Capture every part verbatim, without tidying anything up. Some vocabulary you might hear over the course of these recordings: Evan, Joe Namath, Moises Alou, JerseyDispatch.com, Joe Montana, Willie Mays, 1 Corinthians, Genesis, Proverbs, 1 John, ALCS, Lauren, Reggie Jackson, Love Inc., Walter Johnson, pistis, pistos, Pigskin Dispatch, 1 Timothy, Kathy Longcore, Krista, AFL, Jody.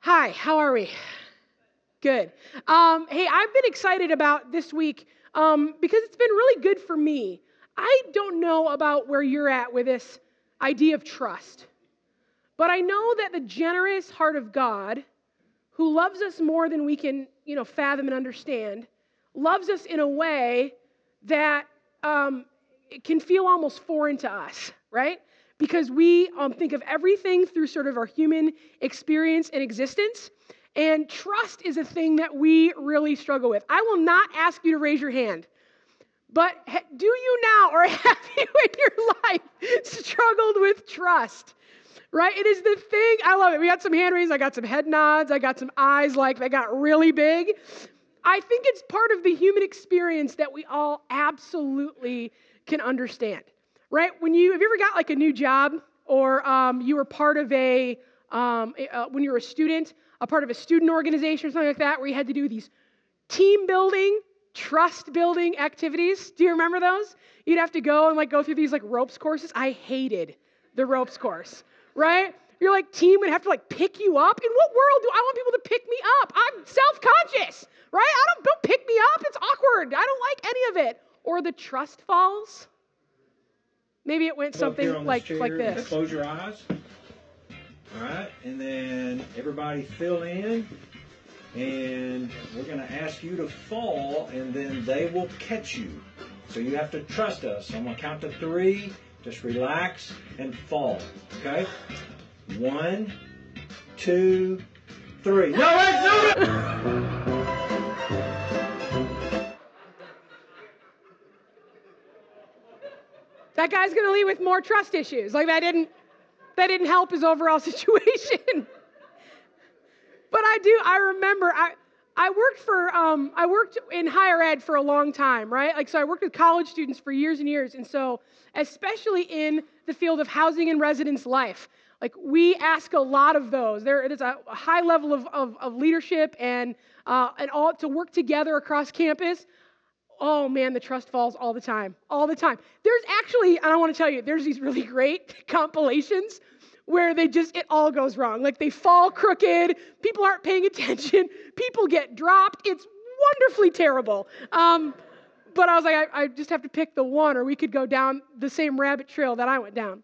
Hi, how are we? Good. Um, hey, I've been excited about this week um, because it's been really good for me. I don't know about where you're at with this idea of trust, but I know that the generous heart of God, who loves us more than we can, you know, fathom and understand, loves us in a way that um, it can feel almost foreign to us, right? Because we um, think of everything through sort of our human experience and existence. And trust is a thing that we really struggle with. I will not ask you to raise your hand, but do you now, or have you in your life struggled with trust, right? It is the thing, I love it. We got some hand raises, I got some head nods, I got some eyes like they got really big. I think it's part of the human experience that we all absolutely can understand, right? When you, have you ever got like a new job, or um, you were part of a, um, uh, when you were a student, a part of a student organization or something like that, where you had to do these team building, trust building activities. Do you remember those? You'd have to go and like go through these like ropes courses. I hated the ropes course, right? Your like team would have to like pick you up. In what world do I want people to pick me up? I'm self-conscious, right? I don't, don't pick me up. It's awkward. I don't like any of it. Or the trust falls. Maybe it went something like like this. Close your eyes. All right, and then everybody fill in, and we're going to ask you to fall, and then they will catch you. So you have to trust us. I'm going to count to three, just relax, and fall, okay? One, two, three. No, wait, no, no. That guy's going to leave with more trust issues. Like, that didn't... That didn't help his overall situation. But I do, I remember, I I worked for, um, I worked in higher ed for a long time, right? Like, so I worked with college students for years and years. And so, especially in the field of housing and residence life, like, we ask a lot of those. There is a high level of, of, of leadership and, uh, and all to work together across campus. Oh, man, the trust falls all the time, all the time. There's actually, I don't want to tell you, there's these really great compilations where they just, it all goes wrong. Like, they fall crooked, people aren't paying attention, people get dropped. It's wonderfully terrible. Um, but I was like, I, I just have to pick the one, or we could go down the same rabbit trail that I went down.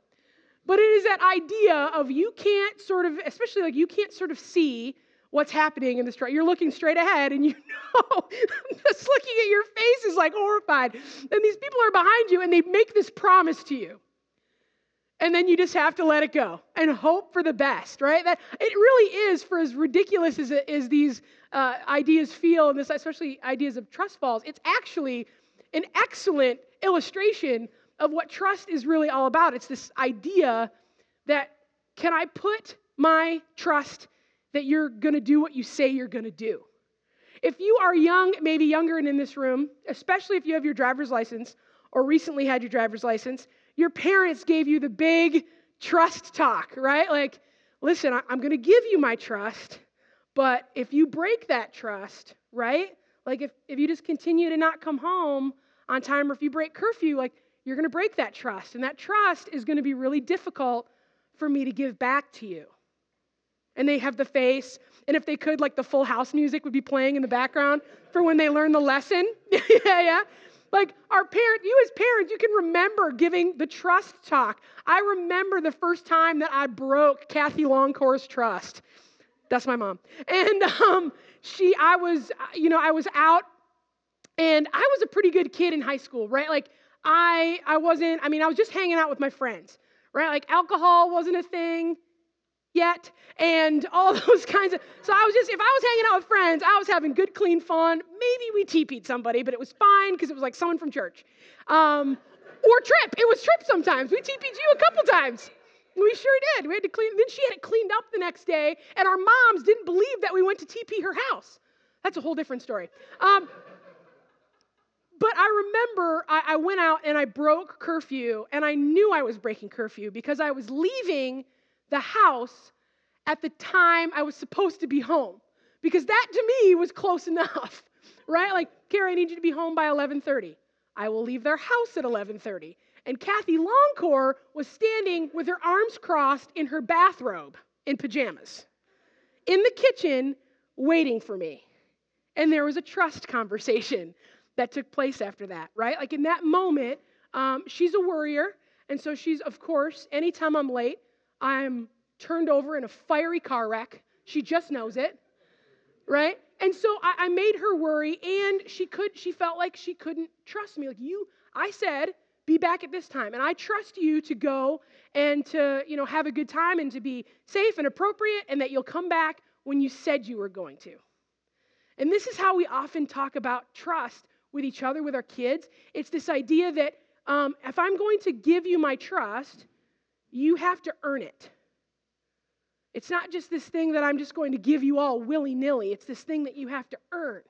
But it is that idea of you can't sort of, especially like you can't sort of see what's happening in the story. You're looking straight ahead, and you know, just looking at your face is like horrified. And these people are behind you, and they make this promise to you. And then you just have to let it go and hope for the best, right? That it really is, for as ridiculous as, it, as these uh, ideas feel, and this, especially ideas of trust falls, it's actually an excellent illustration of what trust is really all about. It's this idea that, can I put my trust that you're going to do what you say you're going to do? If you are young, maybe younger and in this room, especially if you have your driver's license or recently had your driver's license, your parents gave you the big trust talk, right? Like, listen, I'm going to give you my trust, but if you break that trust, right? Like, if, if you just continue to not come home on time, or if you break curfew, like, you're going to break that trust. And that trust is going to be really difficult for me to give back to you. And they have the face, and if they could, like, the Full House music would be playing in the background for when they learn the lesson. yeah, yeah. Like, our parent, you as parents, you can remember giving the trust talk. I remember the first time that I broke Kathy Longcore's trust. That's my mom. And um, she, I was, you know, I was out, and I was a pretty good kid in high school, right? Like, I, I wasn't, I mean, I was just hanging out with my friends, right? Like, alcohol wasn't a thing yet, and all those kinds of, so I was just, if I was hanging out with friends, I was having good, clean fun. Maybe we T P'd somebody, but it was fine, because it was like someone from church. Um, or Trip, it was Trip sometimes. We T P'd you a couple times. We sure did. We had to clean, then she had it cleaned up the next day, and our moms didn't believe that we went to T P her house. That's a whole different story. Um, but I remember I, I went out and I broke curfew, and I knew I was breaking curfew because I was leaving the house at the time I was supposed to be home, because that to me was close enough, right? Like, Carrie, I need you to be home by eleven thirty. I will leave their house at eleven thirty. And Kathy Longcore was standing with her arms crossed in her bathrobe in pajamas. in the kitchen waiting for me. And there was a trust conversation that took place after that, right? Like in that moment, um, she's a worrier. And so she's, of course, anytime I'm late, I'm turned over in a fiery car wreck. She just knows it, right? And so I, I made her worry, and she could. She felt like she couldn't trust me. Like you, I said, be back at this time, and I trust you to go and to, you know, have a good time and to be safe and appropriate, and that you'll come back when you said you were going to. And this is how we often talk about trust with each other, with our kids. It's this idea that um, if I'm going to give you my trust, you have to earn it. It's not just this thing that I'm just going to give you all willy-nilly. It's this thing that you have to earn.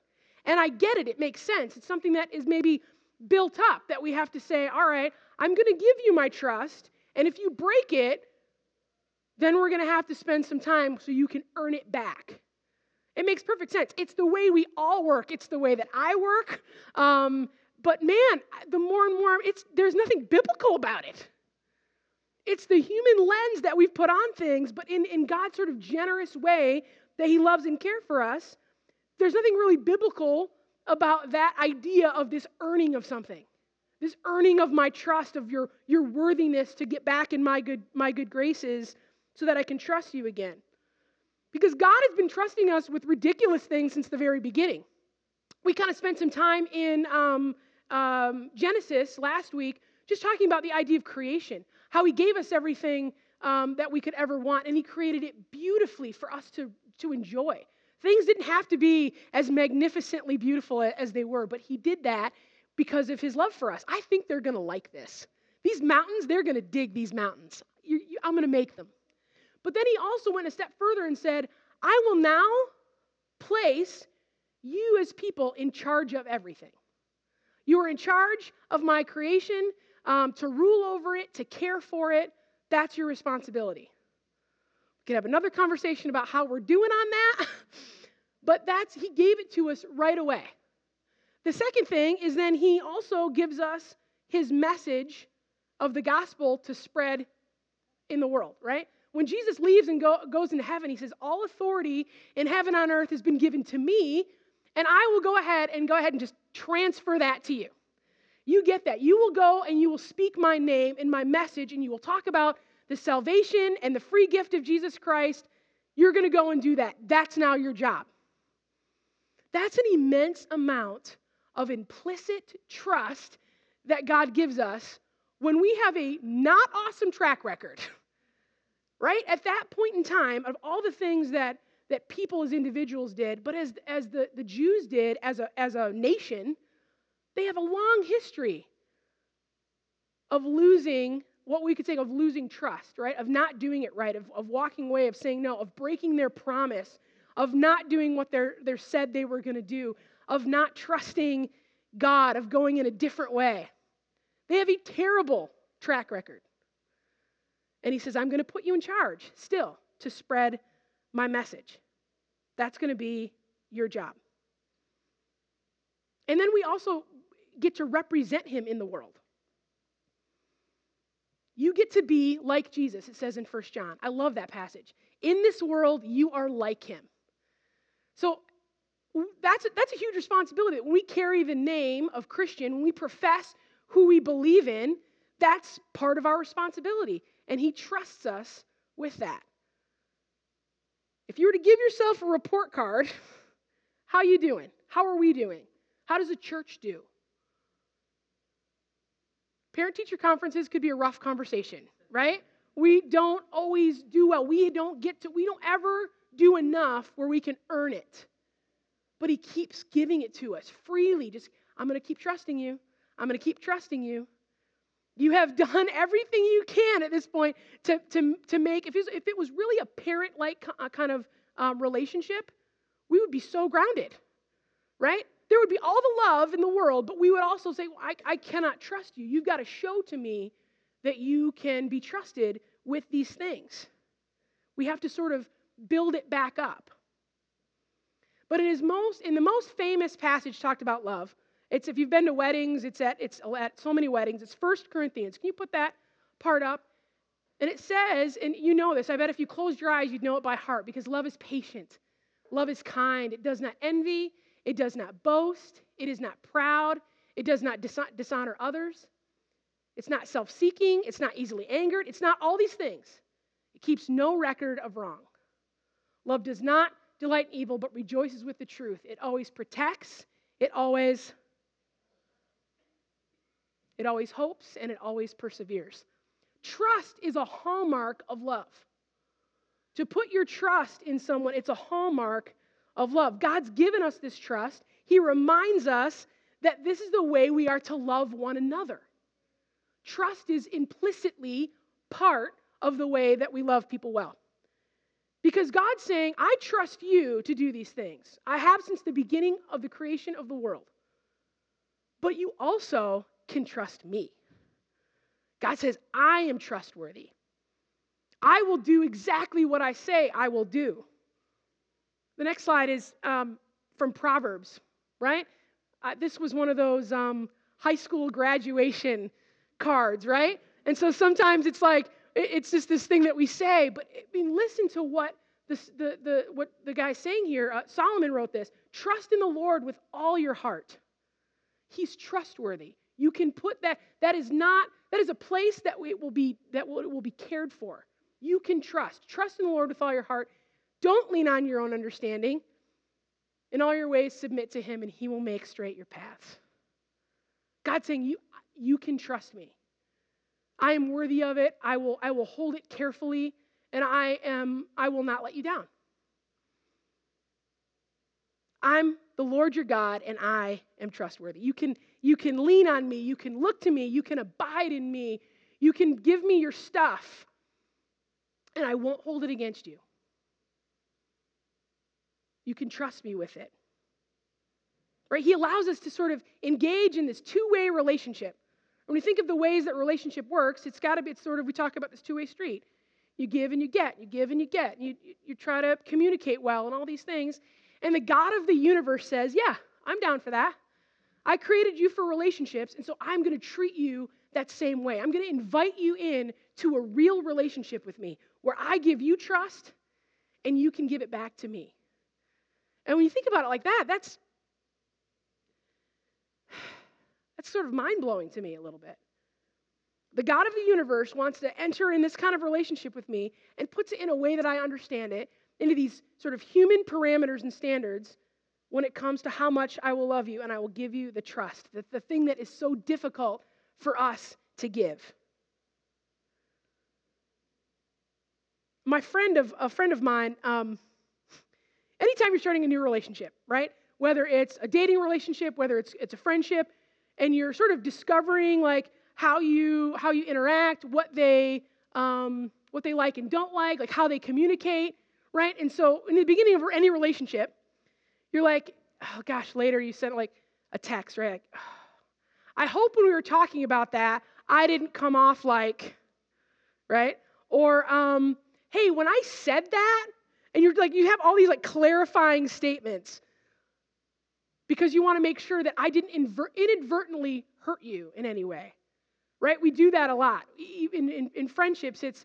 And I get it. It makes sense. It's something that is maybe built up that we have to say, all right, I'm going to give you my trust, and if you break it, then we're going to have to spend some time so you can earn it back. It makes perfect sense. It's the way we all work. It's the way that I work. Um, but man, the more and more, it's there's nothing biblical about it. It's the human lens that we've put on things, but in, in God's sort of generous way that he loves and cares for us, there's nothing really biblical about that idea of this earning of something, this earning of my trust, of your, your worthiness to get back in my good, my good graces so that I can trust you again. Because God has been trusting us with ridiculous things since the very beginning. We kind of spent some time in um, um, Genesis last week just talking about the idea of creation, how he gave us everything um, that we could ever want, and he created it beautifully for us to, to enjoy. Things didn't have to be as magnificently beautiful as they were, but he did that because of his love for us. I think they're going to like this. These mountains, they're going to dig these mountains. You, you, I'm going to make them. But then he also went a step further and said, I will now place you as people in charge of everything. You are in charge of my creation. Um, to rule over it, to care for it, that's your responsibility. We could have another conversation about how we're doing on that, but that's, he gave it to us right away. The second thing is then he also gives us his message of the gospel to spread in the world, right? When Jesus leaves and go, goes into heaven, he says, all authority in heaven and on earth has been given to me, and I will go ahead and go ahead and just transfer that to you. You get that. You will go and you will speak my name and my message, and you will talk about the salvation and the free gift of Jesus Christ. You're going to go and do that. That's now your job. That's an immense amount of implicit trust that God gives us when we have a not awesome track record, right? At that point in time, of all the things that, that people as individuals did, but as, as the, the Jews did as a, as a nation, they have a long history of losing, what we could say of losing trust, right? Of not doing it right, of, of walking away, of saying no, of breaking their promise, of not doing what they're, they're said they were going to do, of not trusting God, of going in a different way. They have a terrible track record. And he says, I'm going to put you in charge still to spread my message. That's going to be your job. And then we also get to represent him in the world. You get to be like Jesus, it says in First John. I love that passage. In this world, you are like him. So that's a, that's a huge responsibility. When we carry the name of Christian, when we profess who we believe in, that's part of our responsibility. And he trusts us with that. If you were to give yourself a report card, how you doing? How are we doing? How does a church do? Parent-teacher conferences could be a rough conversation, right? We don't always do well. We don't get to, we don't ever do enough where we can earn it. But he keeps giving it to us freely. Just, I'm going to keep trusting you. I'm going to keep trusting you. You have done everything you can at this point to, to, to make, if it was, if it was really a parent-like kind of um, relationship, we would be so grounded, right? There would be all the love in the world, but we would also say, well, I, I cannot trust you. You've got to show to me that you can be trusted with these things. We have to sort of build it back up. But it is most, in the most famous passage talked about love, it's if you've been to weddings, it's at, it's at so many weddings, it's First Corinthians. Can you put that part up? And it says, and you know this, I bet if you closed your eyes, you'd know it by heart, because love is patient. Love is kind. It does not envy. It does not boast. It is not proud. It does not dis- dishonor others. It's not self-seeking. It's not easily angered. It's not all these things. It keeps no record of wrong. Love does not delight in evil, but rejoices with the truth. It always protects. It always, it always hopes, and it always perseveres. Trust is a hallmark of love. To put your trust in someone, it's a hallmark of love. God's given us this trust. He reminds us that this is the way we are to love one another. Trust is implicitly part of the way that we love people well. Because God's saying, I trust you to do these things. I have since the beginning of the creation of the world. But you also can trust me. God says, I am trustworthy. I will do exactly what I say I will do. The next slide is um, from Proverbs, right? Uh, this was one of those um, high school graduation cards, right? And so sometimes it's like, it's just this thing that we say, but I mean, listen to what this, the, the, what the guy's saying here. Uh, Solomon wrote this: trust in the Lord with all your heart. He's trustworthy. You can put that, that is not, that is a place that it will be, that will, it will be cared for. You can trust. Trust in the Lord with all your heart. Don't lean on your own understanding. In all your ways, submit to him, and he will make straight your paths. God's saying, you, you can trust me. I am worthy of it. I will, I will hold it carefully, and I am, I will not let you down. I'm the Lord your God, and I am trustworthy. You can, you can lean on me. You can look to me. You can abide in me. You can give me your stuff, and I won't hold it against you. You can trust me with it. Right? He allows us to sort of engage in this two-way relationship. When we think of the ways that relationship works, it's got to be, it's sort of, we talk about this two-way street. You give and you get, you give and you get, and you, you, you try to communicate well and all these things. And the God of the universe says, yeah, I'm down for that. I created you for relationships, and so I'm going to treat you that same way. I'm going to invite you in to a real relationship with me where I give you trust and you can give it back to me. And when you think about it like that, that's that's sort of mind-blowing to me a little bit. The God of the universe wants to enter in this kind of relationship with me and puts it in a way that I understand it into these sort of human parameters and standards when it comes to how much I will love you and I will give you the trust, the, the thing that is so difficult for us to give. My friend of, a friend of mine, um, anytime you're starting a new relationship, right? Whether it's a dating relationship, whether it's it's a friendship, and you're sort of discovering like how you how you interact, what they um, what they like and don't like, like how they communicate, right? And so in the beginning of any relationship, you're like, oh gosh, later you sent like a text, right? Like, oh, I hope when we were talking about that, I didn't come off like, right? Or um, hey, when I said that. And you're like, you have all these like clarifying statements because you want to make sure that I didn't invert, inadvertently hurt you in any way, right? We do that a lot. In, in, in friendships, it's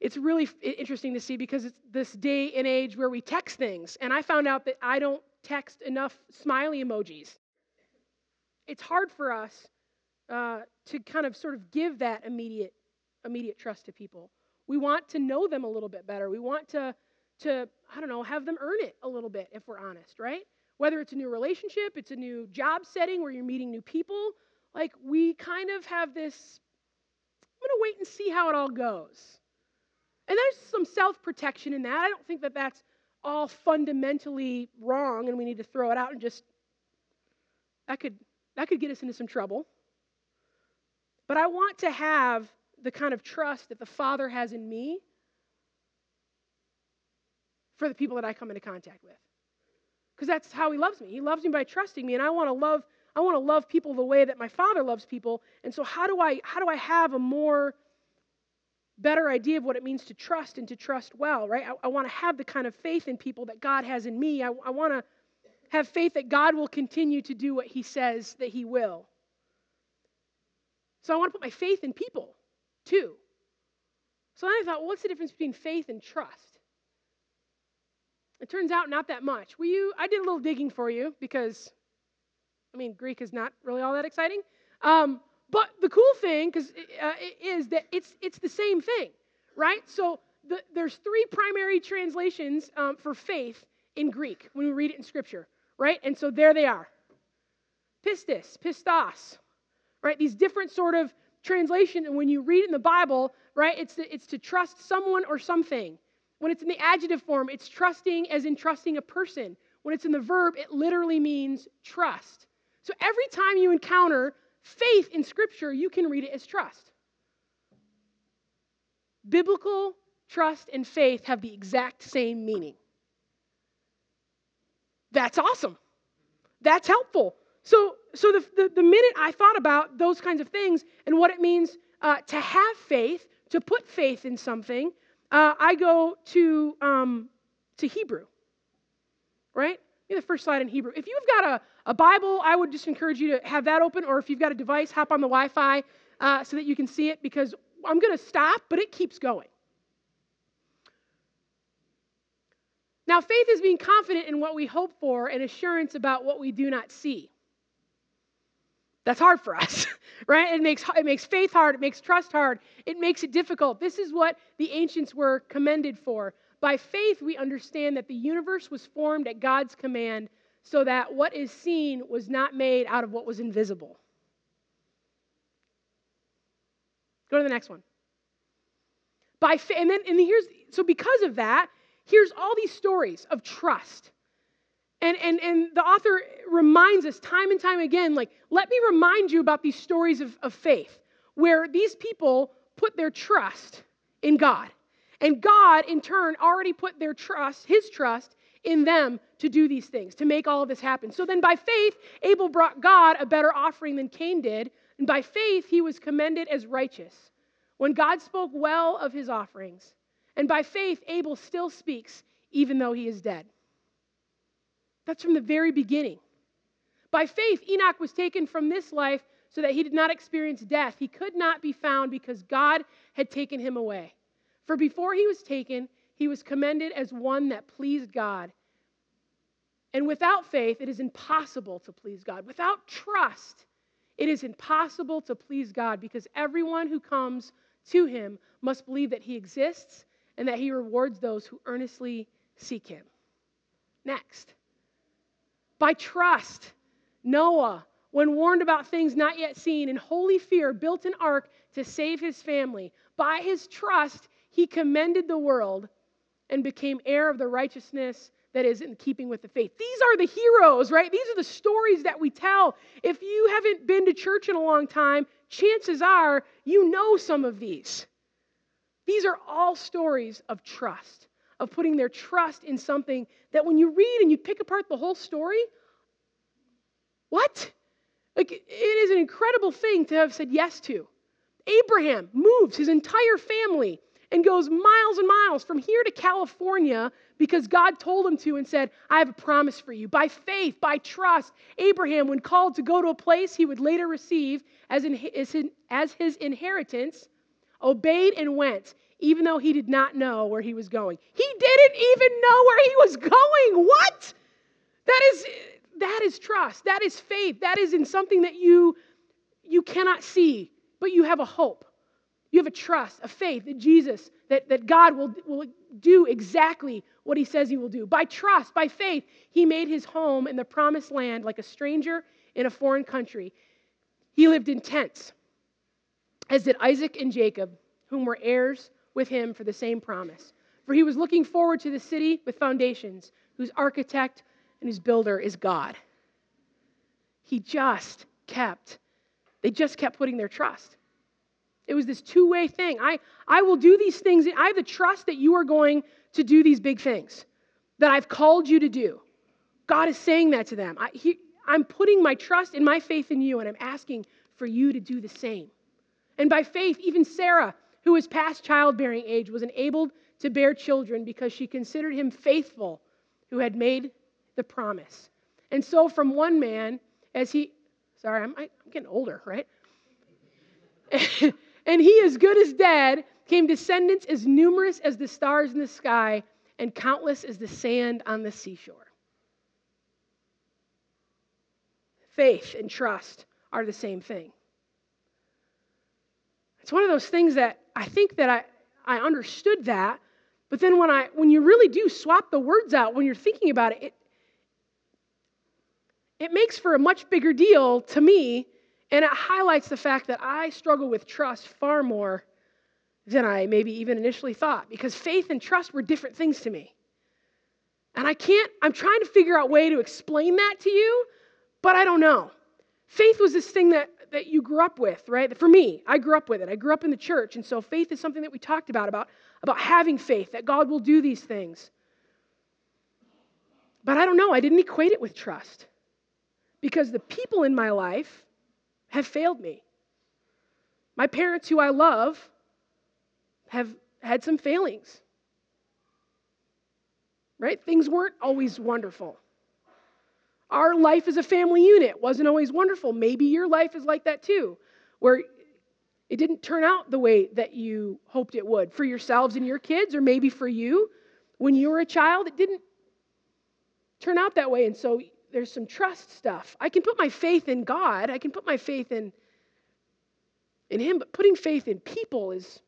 it's really interesting to see because it's this day and age where we text things. And I found out that I don't text enough smiley emojis. It's hard for us uh, to kind of sort of give that immediate immediate trust to people. We want to know them a little bit better. We want to... to, I don't know, have them earn it a little bit if we're honest, right? Whether it's a new relationship, it's a new job setting where you're meeting new people, like we kind of have this, I'm going to wait and see how it all goes. And there's some self-protection in that. I don't think that that's all fundamentally wrong and we need to throw it out and just, that could, that could get us into some trouble. But I want to have the kind of trust that the Father has in me for the people that I come into contact with. Because that's how he loves me. He loves me by trusting me, and I want to love I want to love people the way that my Father loves people. And so how do I how do I have a more better idea of what it means to trust and to trust well, right? I, I want to have the kind of faith in people that God has in me. I, I want to have faith that God will continue to do what he says that he will. So I want to put my faith in people too. So I thought, what's the difference between faith and trust? It turns out not that much. Will you? I did a little digging for you because, I mean, Greek is not really all that exciting. Um, but the cool thing cause, uh, is that it's it's the same thing, right? So the, there's three primary translations um, for faith in Greek when we read it in Scripture, right? And so there they are. Pistis, pistos, right? These different sort of translation, and when you read it in the Bible, right, it's to, it's to trust someone or something. When it's in the adjective form, it's trusting as in trusting a person. When it's in the verb, it literally means trust. So every time you encounter faith in Scripture, you can read it as trust. Biblical trust and faith have the exact same meaning. That's awesome. That's helpful. So so the, the, the minute I thought about those kinds of things and what it means uh, to have faith, to put faith in something, uh, I go to um, to Hebrew, right? The first slide in Hebrew. If you've got a, a Bible, I would just encourage you to have that open, or if you've got a device, hop on the Wi-Fi uh, so that you can see it, because I'm going to stop, but it keeps going. Now, faith is being confident in what we hope for and assurance about what we do not see. That's hard for us, right? It makes it makes faith hard. It makes trust hard. It makes it difficult. This is what the ancients were commended for. By faith, we understand that the universe was formed at God's command so that what is seen was not made out of what was invisible. Go to the next one. By fa- and then and here's so because of that, here's all these stories of trust. And, and, and the author reminds us time and time again, like, let me remind you about these stories of, of faith where these people put their trust in God. And God, in turn, already put their trust, his trust, in them to do these things, to make all of this happen. So then by faith, Abel brought God a better offering than Cain did. And by faith, he was commended as righteous when God spoke well of his offerings. And by faith, Abel still speaks, even though he is dead. That's from the very beginning. By faith, Enoch was taken from this life so that he did not experience death. He could not be found because God had taken him away. For before he was taken, he was commended as one that pleased God. And without faith, it is impossible to please God. Without trust, it is impossible to please God, because everyone who comes to him must believe that he exists and that he rewards those who earnestly seek him. Next. By trust, Noah, when warned about things not yet seen, in holy fear, built an ark to save his family. By his trust, he commended the world and became heir of the righteousness that is in keeping with the faith. These are the heroes, right? These are the stories that we tell. If you haven't been to church in a long time, chances are you know some of these. These are all stories of trust, of putting their trust in something that when you read and you pick apart the whole story, what? Like, it is an incredible thing to have said yes to. Abraham moves his entire family and goes miles and miles from here to California because God told him to and said, I have a promise for you. By faith, by trust, Abraham, when called to go to a place he would later receive as, in, as, in, as his inheritance, obeyed and went, even though he did not know where he was going. He didn't even know where he was going. What? That is, that is trust. That is faith. That is in something that you, you cannot see, but you have a hope. You have a trust, a faith that Jesus, that, that God will, will do exactly what he says he will do. By trust, by faith, he made his home in the promised land like a stranger in a foreign country. He lived in tents, as did Isaac and Jacob, whom were heirs with him for the same promise. For he was looking forward to the city with foundations, whose architect and whose builder is God. He just kept, they just kept putting their trust. It was this two-way thing. I, I will do these things. I have the trust that you are going to do these big things that I've called you to do. God is saying that to them. I, he, I'm putting my trust and my faith in you, and I'm asking for you to do the same. And by faith, even Sarah, who was past childbearing age, was enabled to bear children because she considered him faithful who had made the promise. And so from one man, as he... Sorry, I'm, I, I'm getting older, right? And he as good as dead, came descendants as numerous as the stars in the sky and countless as the sand on the seashore. Faith and trust are the same thing. It's one of those things that I think that I, I understood that, but then when I when you really do swap the words out, when you're thinking about it, it, it makes for a much bigger deal to me, and it highlights the fact that I struggle with trust far more than I maybe even initially thought, because faith and trust were different things to me. And I can't, I'm trying to figure out a way to explain that to you, but I don't know. Faith was this thing that that you grew up with, right? For me, I grew up with it. I grew up in the church, and so faith is something that we talked about, about, about having faith, that God will do these things. But I don't know. I didn't equate it with trust because the people in my life have failed me. My parents, who I love, have had some failings, right? Things weren't always wonderful. Our life as a family unit wasn't always wonderful. Maybe your life is like that too, where it didn't turn out the way that you hoped it would for yourselves and your kids, or maybe for you. When you were a child, it didn't turn out that way, and so there's some trust stuff. I can put my faith in God. I can put my faith in, in Him, but putting faith in people is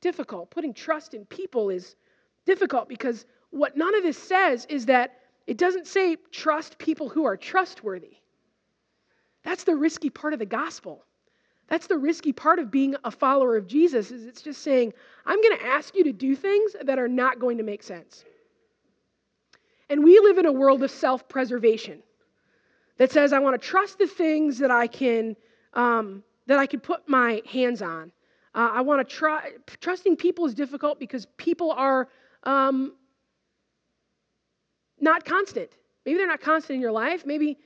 difficult. Putting trust in people is difficult because what none of this says is that it doesn't say trust people who are trustworthy. That's the risky part of the gospel. That's the risky part of being a follower of Jesus, is it's just saying, I'm going to ask you to do things that are not going to make sense. And we live in a world of self-preservation that says, I want to trust the things that I can um, that I can put my hands on. Uh, I want to try. Trusting people is difficult because people are um, not constant. Maybe they're not constant in your life. Maybe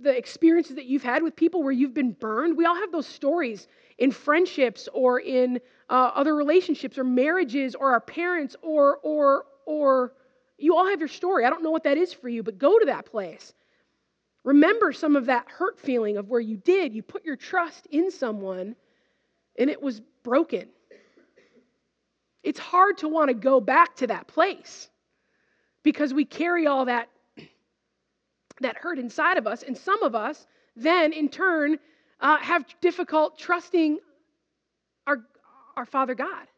the experiences that you've had with people where you've been burned. We all have those stories in friendships or in uh, other relationships or marriages or our parents or, or, or you all have your story. I don't know what that is for you, but go to that place. Remember some of that hurt feeling of where you did, you put your trust in someone and it was broken. It's hard to want to go back to that place, because we carry all that, that hurt inside of us. And some of us then, in turn, uh, have difficult trusting our, our Father God.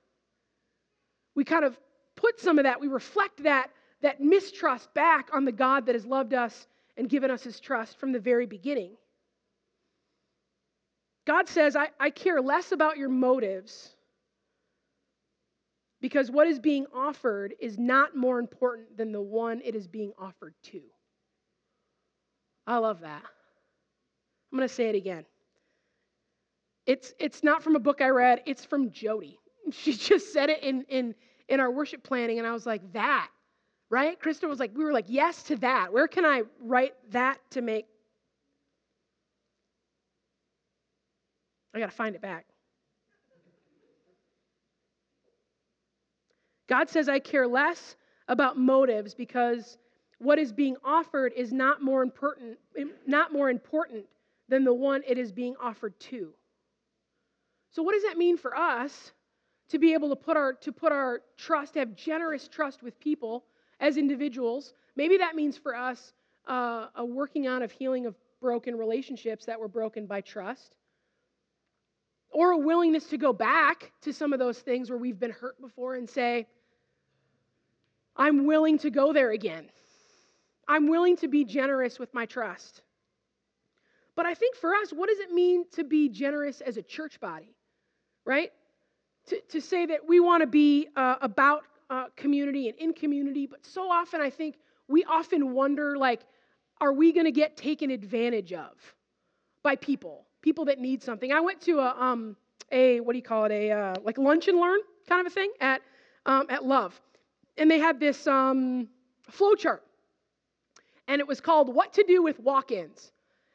We kind of put some of that, we reflect that, that mistrust back on the God that has loved us and given us His trust from the very beginning. God says, I, I care less about your motives, because what is being offered is not more important than the one it is being offered to. I love that. I'm going to say it again. It's, it's not from a book I read. It's from Jody. She just said it in, in, in our worship planning, and I was like, that, right? Krista was like, we were like, yes to that. Where can I write that to make? I got to find it back. God says, I care less about motives because what is being offered is not more important, not more important than the one it is being offered to. So what does that mean for us to be able to put our, to put our trust, to have generous trust with people as individuals? Maybe that means for us uh, a working out of healing of broken relationships that were broken by trust, or a willingness to go back to some of those things where we've been hurt before and say, I'm willing to go there again. I'm willing to be generous with my trust. But I think for us, what does it mean to be generous as a church body, right? To, to say that we want to be uh, about uh, community and in community, but so often I think we often wonder, like, are we going to get taken advantage of by people, people that need something? I went to a, um, a what do you call it, a uh, like lunch and learn kind of a thing at um, at Love. And they had this um, flow chart. And it was called What to Do with Walk-Ins.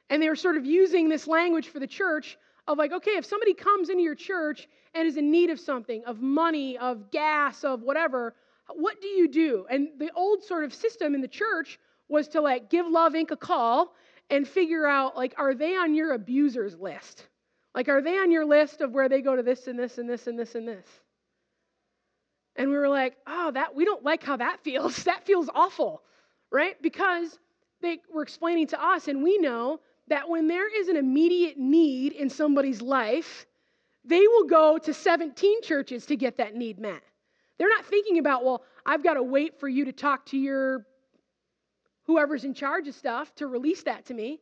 And they were sort of using this language for the church of like, okay, if somebody comes into your church and is in need of something, of money, of gas, of whatever, what do you do? And the old sort of system in the church was to like give Love Incorporated a call and figure out, like, are they on your abusers list? Like, are they on your list of where they go to this and this and this and this and this? And we were like, oh, that we don't like how that feels. That feels awful, right? Because they were explaining to us, and we know that when there is an immediate need in somebody's life, they will go to seventeen churches to get that need met. They're not thinking about, well, I've got to wait for you to talk to your whoever's in charge of stuff to release that to me.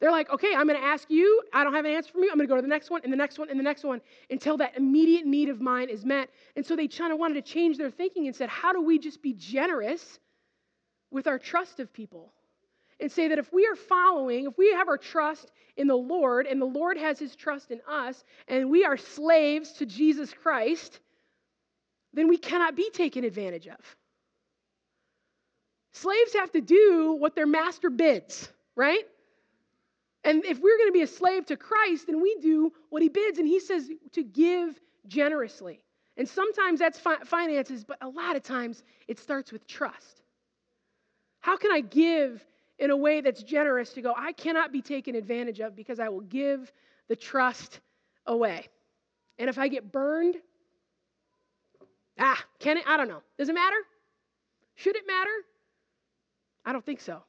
They're like, okay, I'm going to ask you. I don't have an answer for you. I'm going to go to the next one and the next one and the next one until that immediate need of mine is met. And so they kind of wanted to change their thinking and said, how do we just be generous with our trust of people? And say that if we are following, if we have our trust in the Lord and the Lord has his trust in us and we are slaves to Jesus Christ, then we cannot be taken advantage of. Slaves have to do what their master bids, right? And if we're going to be a slave to Christ, then we do what he bids, and he says to give generously. And sometimes that's fi- finances, but a lot of times it starts with trust. How can I give in a way that's generous to go, I cannot be taken advantage of because I will give the trust away. And if I get burned, ah, can it? I don't know. Does it matter? Should it matter? I don't think so.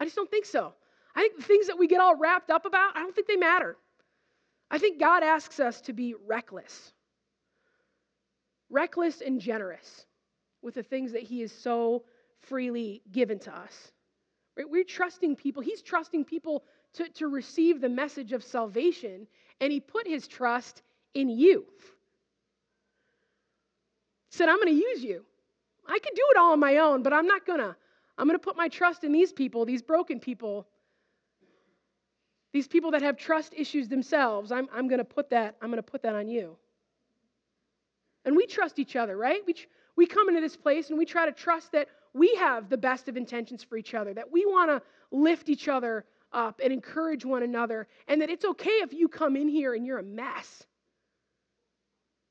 I just don't think so. I think the things that we get all wrapped up about, I don't think they matter. I think God asks us to be reckless. Reckless and generous with the things that he is so freely given to us. Right? We're trusting people. He's trusting people to, to receive the message of salvation, and he put his trust in you. He said, I'm going to use you. I could do it all on my own, but I'm not going to. I'm going to put my trust in these people, these broken people, these people that have trust issues themselves. I'm, I'm going to put that, I'm going to put that on you. And we trust each other, right? We, tr- we come into this place and we try to trust that we have the best of intentions for each other, that we want to lift each other up and encourage one another, and that it's okay if you come in here and you're a mess,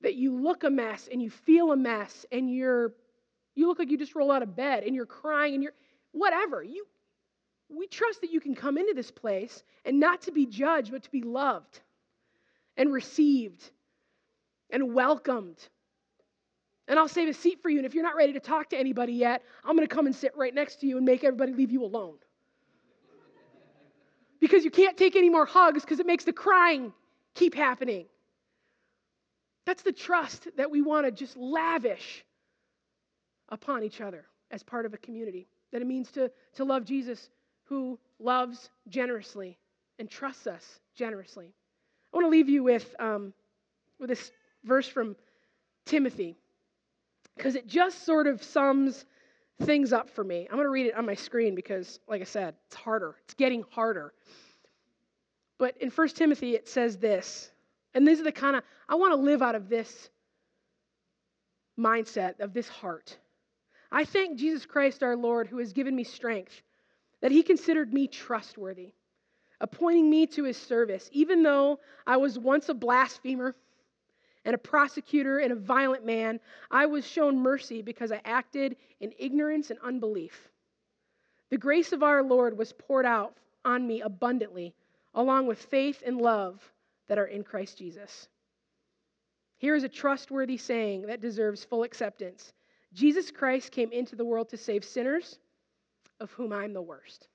that you look a mess and you feel a mess and you're, you look like you just roll out of bed and you're crying and you're, whatever, you We trust that you can come into this place and not to be judged, but to be loved and received and welcomed. And I'll save a seat for you, and if you're not ready to talk to anybody yet, I'm going to come and sit right next to you and make everybody leave you alone. Because you can't take any more hugs because it makes the crying keep happening. That's the trust that we want to just lavish upon each other as part of a community. That it means to, to love Jesus who loves generously and trusts us generously. I want to leave you with, um, with this verse from Timothy because it just sort of sums things up for me. I'm going to read it on my screen because, like I said, it's harder. It's getting harder. But in First Timothy, it says this, and these are the kind of, I want to live out of this mindset, of this heart. I thank Jesus Christ our Lord who has given me strength, that he considered me trustworthy, appointing me to his service, even though I was once a blasphemer and a persecutor and a violent man, I was shown mercy because I acted in ignorance and unbelief. The grace of our Lord was poured out on me abundantly, along with faith and love that are in Christ Jesus. Here is a trustworthy saying that deserves full acceptance. Jesus Christ came into the world to save sinners, of whom I'm the worst.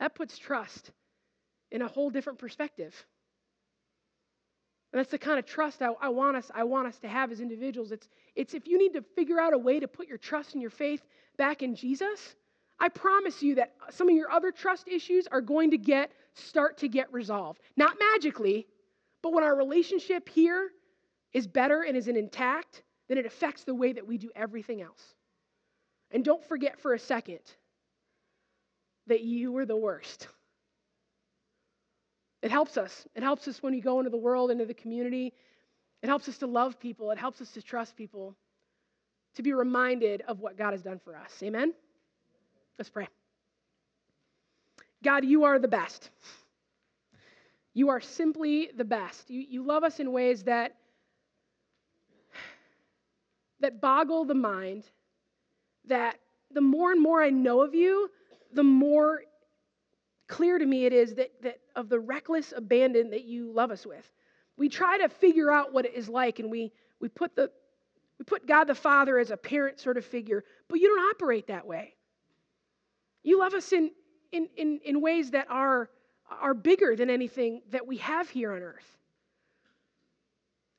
That puts trust in a whole different perspective. And that's the kind of trust I, I want us, I want us to have as individuals. It's, it's if you need to figure out a way to put your trust and your faith back in Jesus, I promise you that some of your other trust issues are going to get, start to get resolved. Not magically, but when our relationship here is better and is intact, then it affects the way that we do everything else. And don't forget for a second that you were the worst. It helps us. It helps us when we go into the world, into the community. It helps us to love people. It helps us to trust people, to be reminded of what God has done for us. Amen? Let's pray. God, you are the best. You are simply the best. You, you love us in ways that that boggle the mind, that the more and more I know of you, the more clear to me it is that, that of the reckless abandon that you love us with. We try to figure out what it is like, and we we put the We put God the Father as a parent sort of figure, but you don't operate that way. You love us in in in, in ways that are, are bigger than anything that we have here on earth.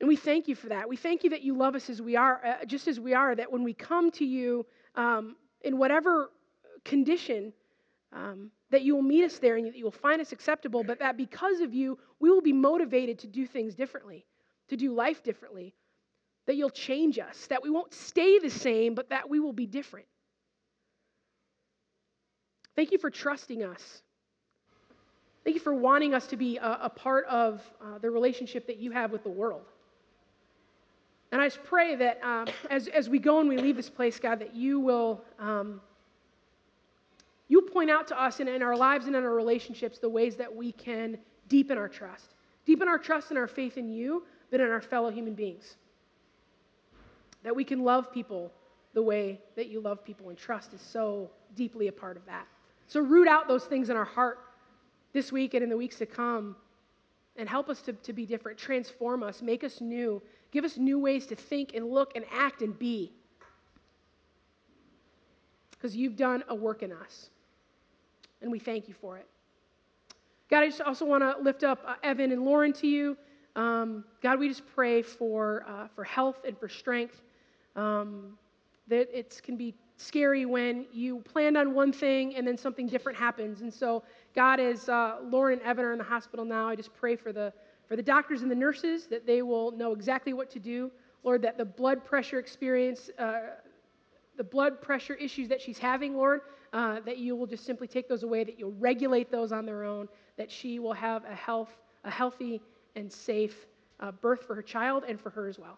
And we thank you for that. We thank you that you love us as we are, uh, just as we are, that when we come to you um, in whatever condition, um, that you will meet us there and that you will find us acceptable, but that because of you, we will be motivated to do things differently, to do life differently, that you'll change us, that we won't stay the same, but that we will be different. Thank you for trusting us. Thank you for wanting us to be a, a part of uh, the relationship that you have with the world. And I just pray that um, as, as we go and we leave this place, God, that you will um, you'll point out to us in, in our lives and in our relationships the ways that we can deepen our trust. Deepen our trust and our faith in you, but in our fellow human beings. That we can love people the way that you love people, and trust is so deeply a part of that. So root out those things in our heart this week and in the weeks to come, and help us to, to be different. Transform us, make us new. Give us new ways to think and look and act and be. Because you've done a work in us. And we thank you for it. God, I just also want to lift up uh, Evan and Lauren to you. Um, God, we just pray for uh, for health and for strength. Um, that it can be scary when you planned on one thing and then something different happens. And so, God, as uh, Lauren and Evan are in the hospital now, I just pray for the For the doctors and the nurses, that they will know exactly what to do. Lord, that the blood pressure experience, uh, the blood pressure issues that she's having, Lord, uh, that you will just simply take those away, that you'll regulate those on their own, that she will have a health, a healthy and safe uh, birth for her child and for her as well.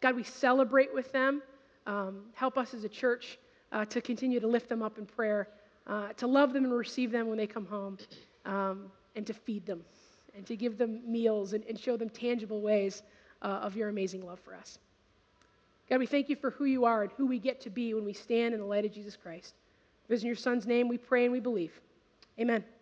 God, we celebrate with them. Um, help us as a church uh, to continue to lift them up in prayer, uh, to love them and receive them when they come home, um, and to feed them, and to give them meals and, and show them tangible ways uh, of your amazing love for us. God, we thank you for who you are and who we get to be when we stand in the light of Jesus Christ. It is in your Son's name we pray and we believe. Amen.